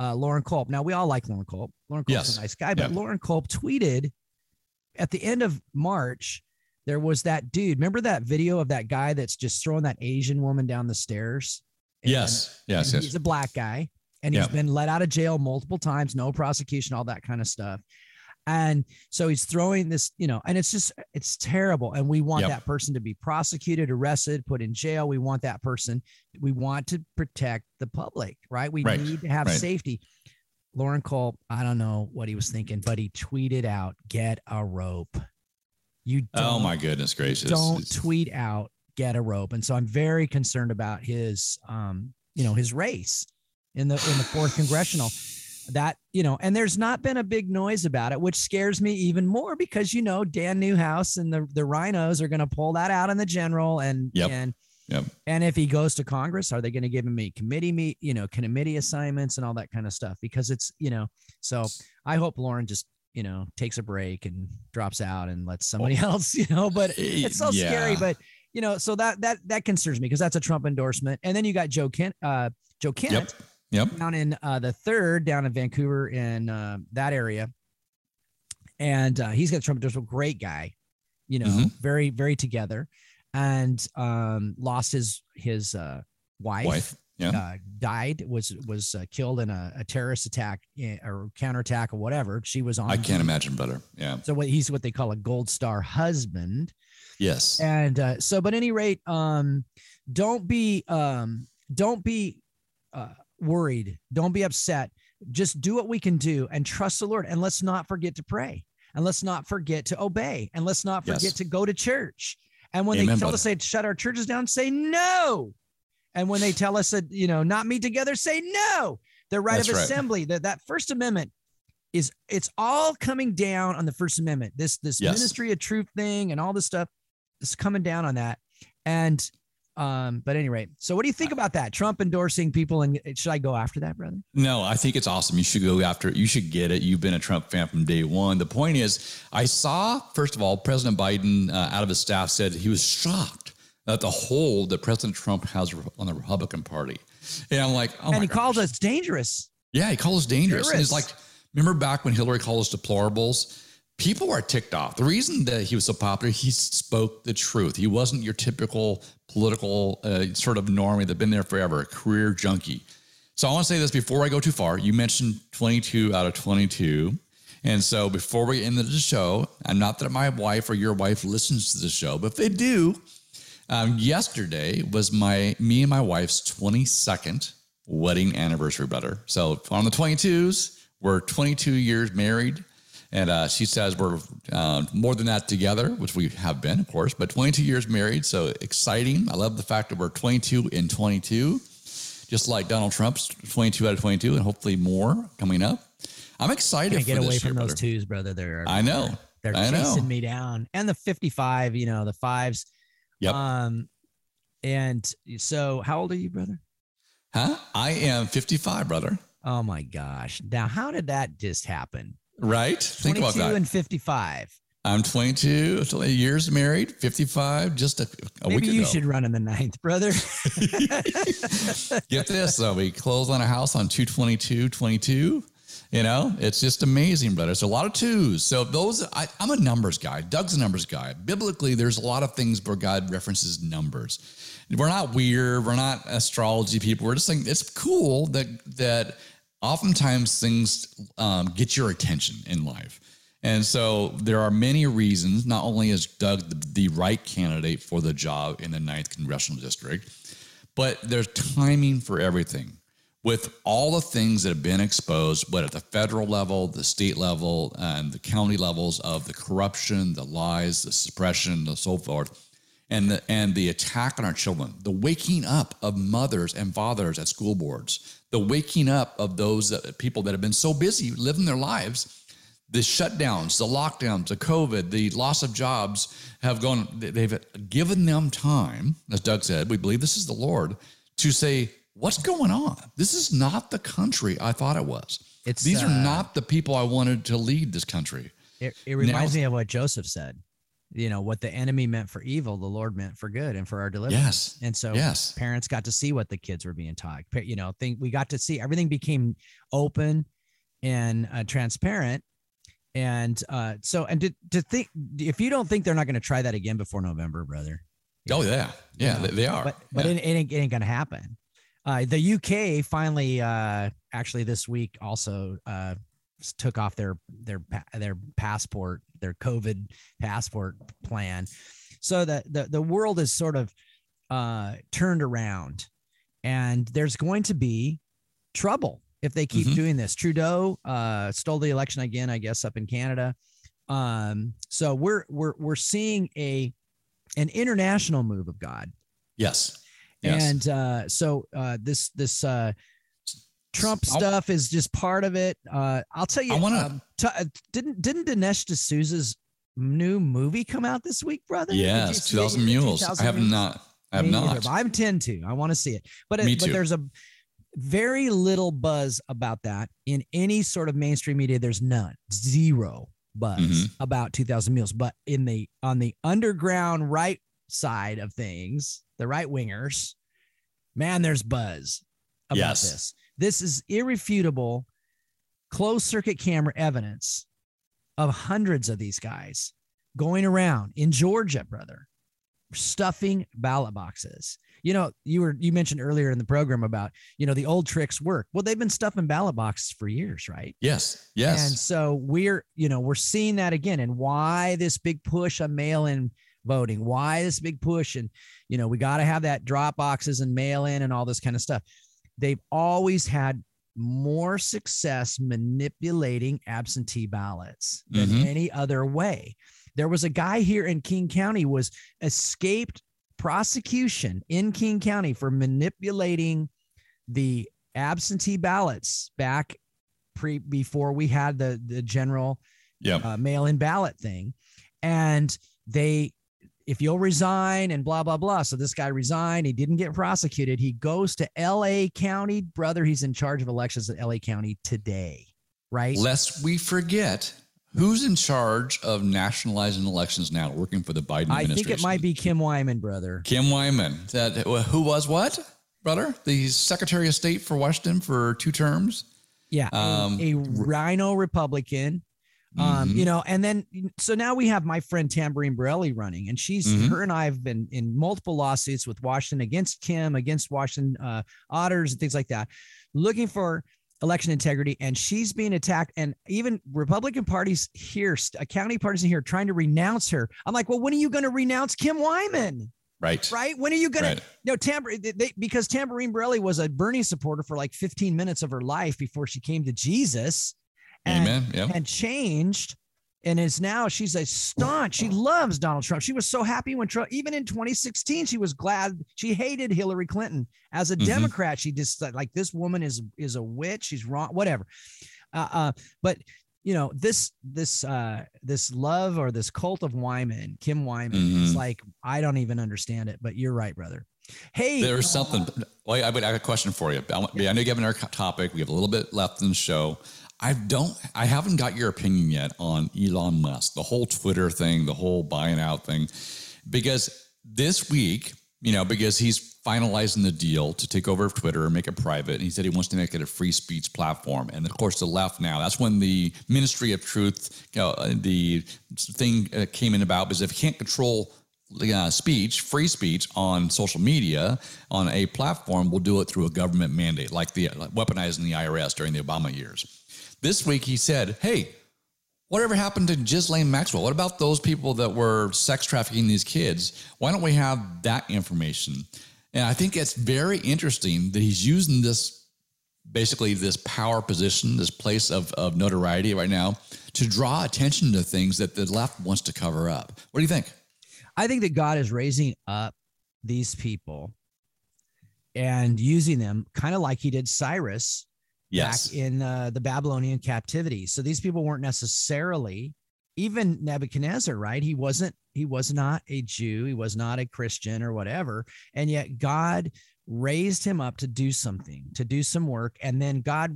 Lauren Culp. Now, we all like Lauren Culp. Lauren Culp's a nice guy, but Lauren Culp tweeted at the end of March. There was that dude. Remember that video of that guy that's just throwing that Asian woman down the stairs? And, yes. He's a black guy, and he's been let out of jail multiple times, no prosecution, all that kind of stuff. And so he's throwing this, you know, and it's just, it's terrible. And we want that person to be prosecuted, arrested, put in jail. We want that person. We want to protect the public, right? We need to have safety. Lauren Culp, I don't know what he was thinking, but he tweeted out, "Get a rope." You don't, oh my goodness gracious! Don't tweet out, "Get a rope," and so I'm very concerned about his, you know, his race in the 4th congressional. That, you know, and there's not been a big noise about it, which scares me even more because, you know, Dan Newhouse and the rhinos are going to pull that out in the general, and and if he goes to Congress, are they going to give him a committee meet, you know, committee assignments and all that kind of stuff? Because it's, you know, so I hope Lauren just, you know, takes a break and drops out and lets somebody else, you know, but it's so scary. But, you know, so that concerns me because that's a Trump endorsement. And then you got Joe Kent down in the 3rd, down in Vancouver in that area. And he's got a Trump endorsement, great guy, you know, very, very together, and lost his wife. Died, was killed in a terrorist attack or counterattack or whatever. She was on. I can't imagine better. Yeah. So he's what they call a gold star husband. Yes. And so, but at any rate, don't be worried. Don't be upset. Just do what we can do and trust the Lord. And let's not forget to pray. And let's not forget to obey. And let's not forget to go to church. And when they tell us to shut our churches down, say no. And when they tell us that, you know, not meet together, say no. The right of assembly, that First Amendment is, it's all coming down on the First Amendment. This Ministry of Truth thing and all this stuff is coming down on that. And but anyway, so what do you think about that? Trump endorsing people, and should I go after that, brother? No, I think it's awesome. You should go after it. You should get it. You've been a Trump fan from day one. The point is, I saw, first of all, President Biden out of his staff said he was shocked at the hold that President Trump has on the Republican Party. And I'm like, oh my gosh. And he called us dangerous. Yeah, he called us dangerous. And it's like, remember back when Hillary called us deplorables? People are ticked off. The reason that he was so popular, he spoke the truth. He wasn't your typical political sort of normie that's been there forever, a career junkie. So I want to say this before I go too far. You mentioned 22 out of 22. And so before we end the show, and not that my wife or your wife listens to the show, but if they do, yesterday was me and my wife's 22nd wedding anniversary, brother. So on the 22s, we're 22 years married. And she says we're more than that together, which we have been, of course, but 22 years married. So exciting. I love the fact that we're 22 in 22, just like Donald Trump's 22 out of 22, and hopefully more coming up. I'm excited. Get away from those twos, brother. I know. They're chasing me down. And the 55, you know, the fives. Yep. And so how old are you, brother? Huh? I am 55, brother. Oh my gosh. Now, how did that just happen? Right. Think about that. 22 and 55. I'm 22 years married, 55, just a week ago. Maybe you should run in the 9th, brother. Get this. So we closed on a house on 2/22/22. You know, it's just amazing, brother. It's a lot of twos. So those, I'm a numbers guy. Doug's a numbers guy. Biblically, there's a lot of things where God references numbers. We're not weird. We're not astrology people. We're just saying it's cool that oftentimes things get your attention in life. And so there are many reasons. Not only is Doug the right candidate for the job in the 9th Congressional District, but there's timing for everything. With all the things that have been exposed, but at the federal level, the state level, and the county levels of the corruption, the lies, the suppression, and so forth, and the attack on our children, the waking up of mothers and fathers at school boards, the waking up of those people that have been so busy living their lives, the shutdowns, the lockdowns, the COVID, the loss of jobs they've given them time, as Doug said, we believe this is the Lord, to say, what's going on? This is not the country I thought it was. These are not the people I wanted to lead this country. It reminds me of what Joseph said. You know, what the enemy meant for evil, the Lord meant for good and for our deliverance. Yes. And so yes. Parents got to see what the kids were being taught. You know, we got to see everything became open and transparent. And to think, if you don't think they're not going to try that again before November, brother. Oh, yeah. Yeah, they are. But it ain't going to happen. The UK finally actually this week also took off their passport, their COVID passport plan. So that the world is sort of turned around, and there's going to be trouble if they keep doing this. Trudeau stole the election again, I guess, up in Canada. So we're seeing an international move of God. Yes. Yes. And this Trump stuff is just part of it. I'll tell you, didn't Dinesh D'Souza's new movie come out this week, brother? Yes, 2,000 Mules. 2,000 I have Mules? Not. I have Me not. Either, I'm 10 to. I want to see it. But there's a very little buzz about that in any sort of mainstream media. There's none. Zero buzz about 2,000 Mules. But on the underground right side of things, the right wingers, man, there's buzz about this. This is irrefutable closed circuit camera evidence of hundreds of these guys going around in Georgia, brother, stuffing ballot boxes. You know, you mentioned earlier in the program about, you know, the old tricks work. Well, they've been stuffing ballot boxes for years, right? Yes. Yes. And so we're seeing that again, and why this big push on mail-in voting, why this big push. And, you know, we got to have that drop boxes and mail-in and all this kind of stuff. They've always had more success manipulating absentee ballots than any other way. There was a guy here in King County was escaped prosecution in King County for manipulating the absentee ballots back before we had the general mail-in ballot thing. And if you'll resign and blah, blah, blah. So this guy resigned. He didn't get prosecuted. He goes to LA County, brother. He's in charge of elections at LA County today, right? Lest we forget who's in charge of nationalizing elections now, working for the Biden administration. I think it might be Kim Wyman, brother. Kim Wyman. Who was what, brother? The Secretary of State for Washington for 2 terms. Yeah. A rhino Republican. You know, and then so now we have my friend Tamborine Borrelli running, and her and I have been in multiple lawsuits with Washington against Kim, against Washington auditors and things like that, looking for election integrity. And she's being attacked, and even Republican parties here, county parties in here, trying to renounce her. I'm like, well, when are you going to renounce Kim Wyman? Right. Right. When are you going to because Tamborine Borrelli was a Bernie supporter for like 15 minutes of her life before she came to Jesus. Amen. Yep. And changed, and is now she's a staunch. She loves Donald Trump. She was so happy when Trump, even in 2016, she was glad. She hated Hillary Clinton as a Democrat. She just like, this woman is a witch. She's wrong, whatever. But you know, this love or this cult of Wyman, Kim Wyman, is like, I don't even understand it. But you're right, brother. Hey, there's something. Well, I have a question for you. I know you have another topic. We have a little bit left in the show. I haven't got your opinion yet on Elon Musk, the whole Twitter thing, the whole buying out thing, because this week, you know, because he's finalizing the deal to take over Twitter and make it private. And he said he wants to make it a free speech platform. And of course the left now, that's when the Ministry of Truth, you know, the thing came in about, because if you can't control speech, free speech on social media, on a platform, we'll do it through a government mandate, like weaponizing the IRS during the Obama years. This week he said, hey, whatever happened to Ghislaine Maxwell? What about those people that were sex trafficking these kids? Why don't we have that information? And I think it's very interesting that he's using this power position, this place of notoriety right now, to draw attention to things that the left wants to cover up. What do you think? I think that God is raising up these people and using them kind of like he did Cyrus. Yes. Back in the Babylonian captivity. So these people weren't necessarily, even Nebuchadnezzar, right? He was not a Jew. He was not a Christian or whatever. And yet God raised him up to do something, to do some work. And then God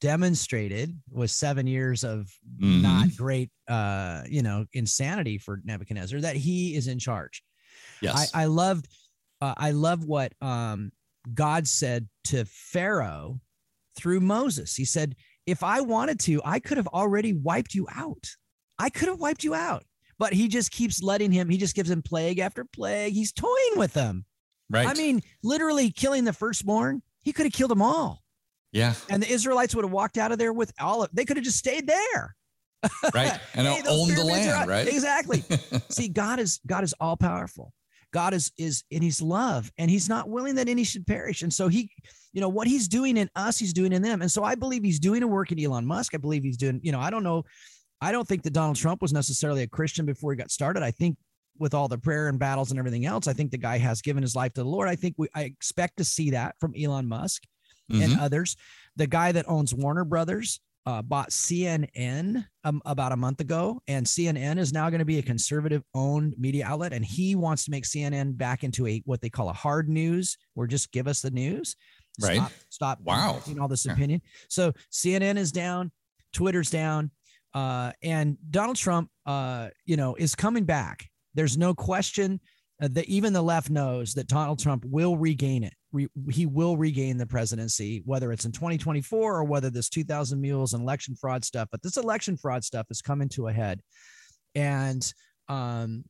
demonstrated with 7 years of not great, insanity for Nebuchadnezzar, that he is in charge. Yes. I love what God said to Pharaoh through Moses. He said, if I wanted to, I could have already wiped you out. But he just keeps letting him. He just gives him plague after plague. He's toying with them. Right. I mean, literally killing the firstborn. He could have killed them all. Yeah. And the Israelites would have walked out of there with all of, they could have just stayed there. Right. And hey, owned the land, right? Exactly. See, God is all powerful. God is in his love, and he's not willing that any should perish. And so he, what he's doing in us, he's doing in them. And so I believe he's doing a work in Elon Musk. I believe he's doing, I don't know. I don't think that Donald Trump was necessarily a Christian before he got started. I think with all the prayer and battles and everything else, I think the guy has given his life to the Lord. I expect to see that from Elon Musk and others. The guy that owns Warner Brothers bought CNN about a month ago, and CNN is now going to be a conservative owned media outlet. And he wants to make CNN back into what they call a hard news, or just give us the news. Right. Stop. Wow. All this opinion. So CNN is down. Twitter's down. And Donald Trump, is coming back. There's no question that even the left knows that Donald Trump will regain it. He will regain the presidency, whether it's in 2024 or whether this 2000 mules and election fraud stuff. But this election fraud stuff is coming to a head. And, this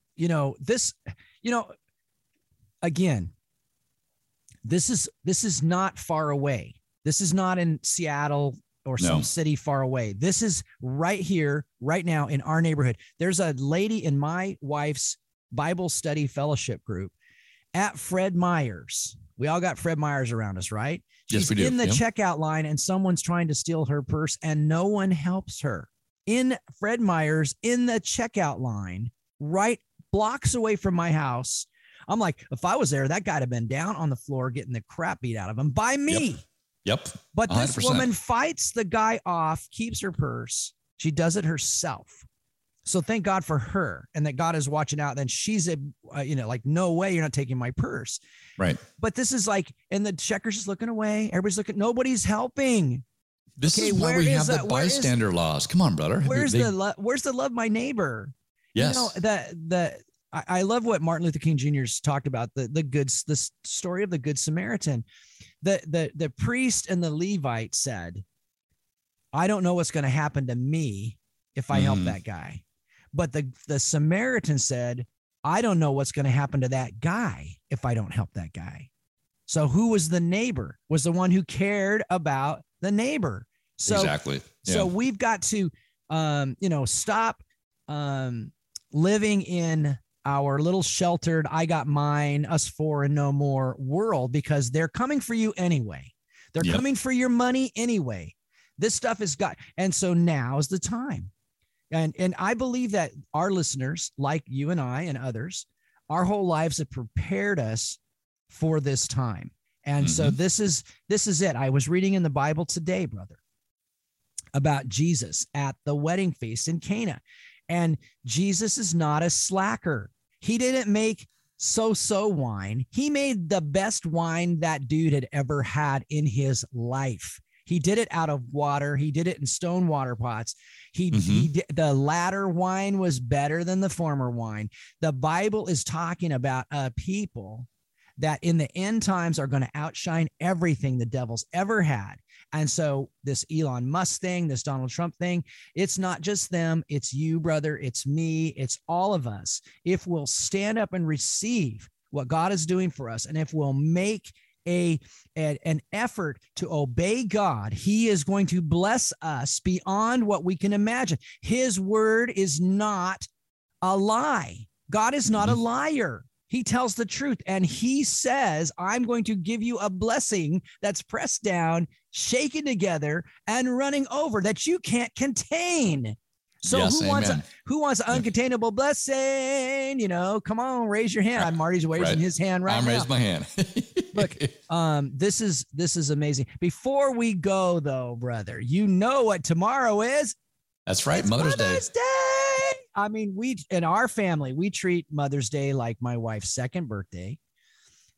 is not far away. This is not in Seattle or some city far away. This is right here, right now in our neighborhood. There's a lady in my wife's Bible study fellowship group at Fred Meyer's. We all got Fred Meyer's around us, right? She's yes, we do. In the checkout line, and someone's trying to steal her purse, and no one helps her. In Fred Meyer's, in the checkout line, right blocks away from my house. I'm like, if I was there, that guy'd have been down on the floor getting the crap beat out of him by me. Yep. But this 100%. Woman fights the guy off, keeps her purse. She does it herself. So thank God for her, and that God is watching out. Then she's no way, you're not taking my purse. Right. But this is like, and the checker's just looking away. Everybody's looking. Nobody's helping. This is why we have the bystander laws. Come on, brother. Where's the love my neighbor? Yes. I love what Martin Luther King Jr.'s talked about, the story of the Good Samaritan. The priest and the Levite said, I don't know what's going to happen to me if I help that guy. But the Samaritan said, I don't know what's going to happen to that guy if I don't help that guy. So who was the neighbor? Was the one who cared about the neighbor. So, exactly. Yeah. So we've got to, stop living in our little sheltered, I got mine, us four and no more world, because they're coming for you anyway. They're coming for your money anyway. This stuff is got. And so now is the time. And I believe that our listeners, like you and I and others, our whole lives have prepared us for this time. And so this is it. I was reading in the Bible today, brother, about Jesus at the wedding feast in Cana. And Jesus is not a slacker. He didn't make so-so wine. He made the best wine that dude had ever had in his life. He did it out of water. He did it in stone water pots. The latter wine was better than the former wine. The Bible is talking about a people that in the end times are going to outshine everything the devil's ever had. And so this Elon Musk thing, this Donald Trump thing, it's not just them. It's you, brother. It's me. It's all of us. If we'll stand up and receive what God is doing for us, and if we'll make an effort to obey God, he is going to bless us beyond what we can imagine. His word is not a lie. God is not a liar. He tells the truth, and he says, I'm going to give you a blessing that's pressed down, shaken together, and running over that you can't contain. So yes, who wants an uncontainable blessing? Come on, raise your hand. Marty's raising his hand right now. I'm raising my hand. Look, this is amazing. Before we go, though, brother, what tomorrow is. That's right. It's Mother's Day. I mean, we in our family, we treat Mother's Day like my wife's second birthday.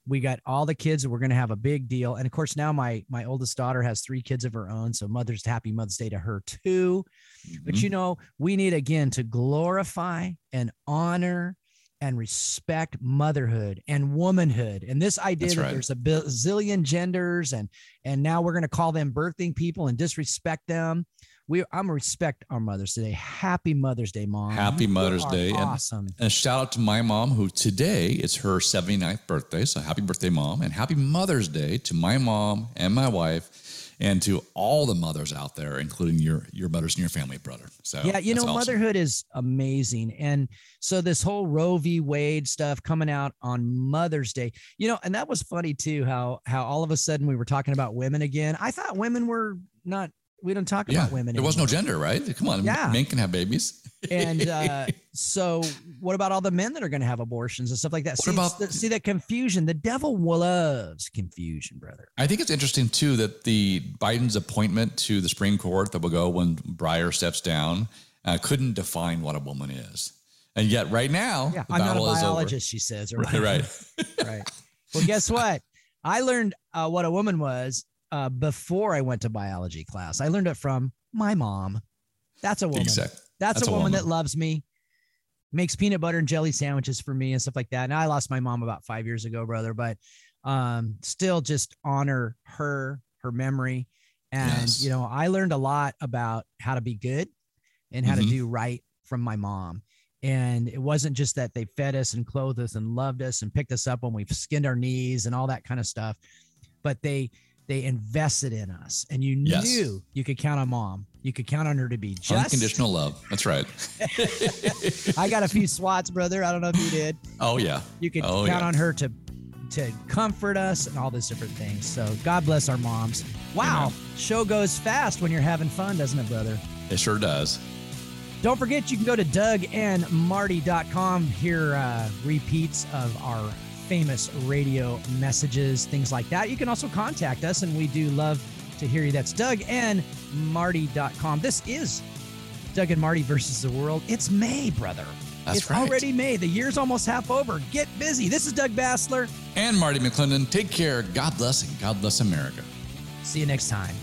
We got all the kids. We're going to have a big deal. And of course, now my oldest daughter has 3 kids of her own. So happy Mother's Day to her too. Mm-hmm. But, you know, we need again to glorify and honor and respect motherhood and womanhood. And this idea that there's a bazillion genders and now we're going to call them birthing people and disrespect them. I'm going to respect our mothers today. Happy Mother's Day, Mom. Happy Mother's Day. Awesome. And shout out to my mom, who today is her 79th birthday. So happy birthday, Mom. And happy Mother's Day to my mom and my wife and to all the mothers out there, including your mothers and your family, brother. So yeah, you know, awesome. Motherhood is amazing. And so this whole Roe v. Wade stuff coming out on Mother's Day, you know, and that was funny too, how all of a sudden we were talking about women again. I thought women were not, we don't talk about women anymore. There was no gender, right? Come on. Yeah. Men can have babies. And so what about all the men that are going to have abortions and stuff like that? See that confusion. The devil loves confusion, brother. I think it's interesting too, that the Biden's appointment to the Supreme Court that will go when Breyer steps down couldn't define what a woman is. And yet right now, the battle is over. I'm not a biologist, she says. Right. Right. Well, guess what? I learned what a woman was before I went to biology class. I learned it from my mom. That's a woman. Exactly. That's a woman that loves me, makes peanut butter and jelly sandwiches for me and stuff like that. And I lost my mom about 5 years ago, brother, but still just honor her memory. And, you know, I learned a lot about how to be good and how to do right from my mom. And it wasn't just that they fed us and clothed us and loved us and picked us up when we skinned our knees and all that kind of stuff, but they invested in us, and you knew you could count on Mom. You could count on her to be just. Unconditional love. That's right. I got a few swats, brother. I don't know if you did. Oh yeah. You could count on her to comfort us and all those different things. So God bless our moms. Wow. Amen. Show goes fast when you're having fun, doesn't it, brother? It sure does. Don't forget, you can go to DougandMarty.com. Hear repeats of our famous radio messages, things like that. You can also contact us, and we do love to hear you. That's DougandMarty.com. This is Doug and Marty versus the world. It's May, brother. It's already May. The year's almost half over. Get busy. This is Doug Bassler. And Marty McClendon. Take care. God bless, and God bless America. See you next time.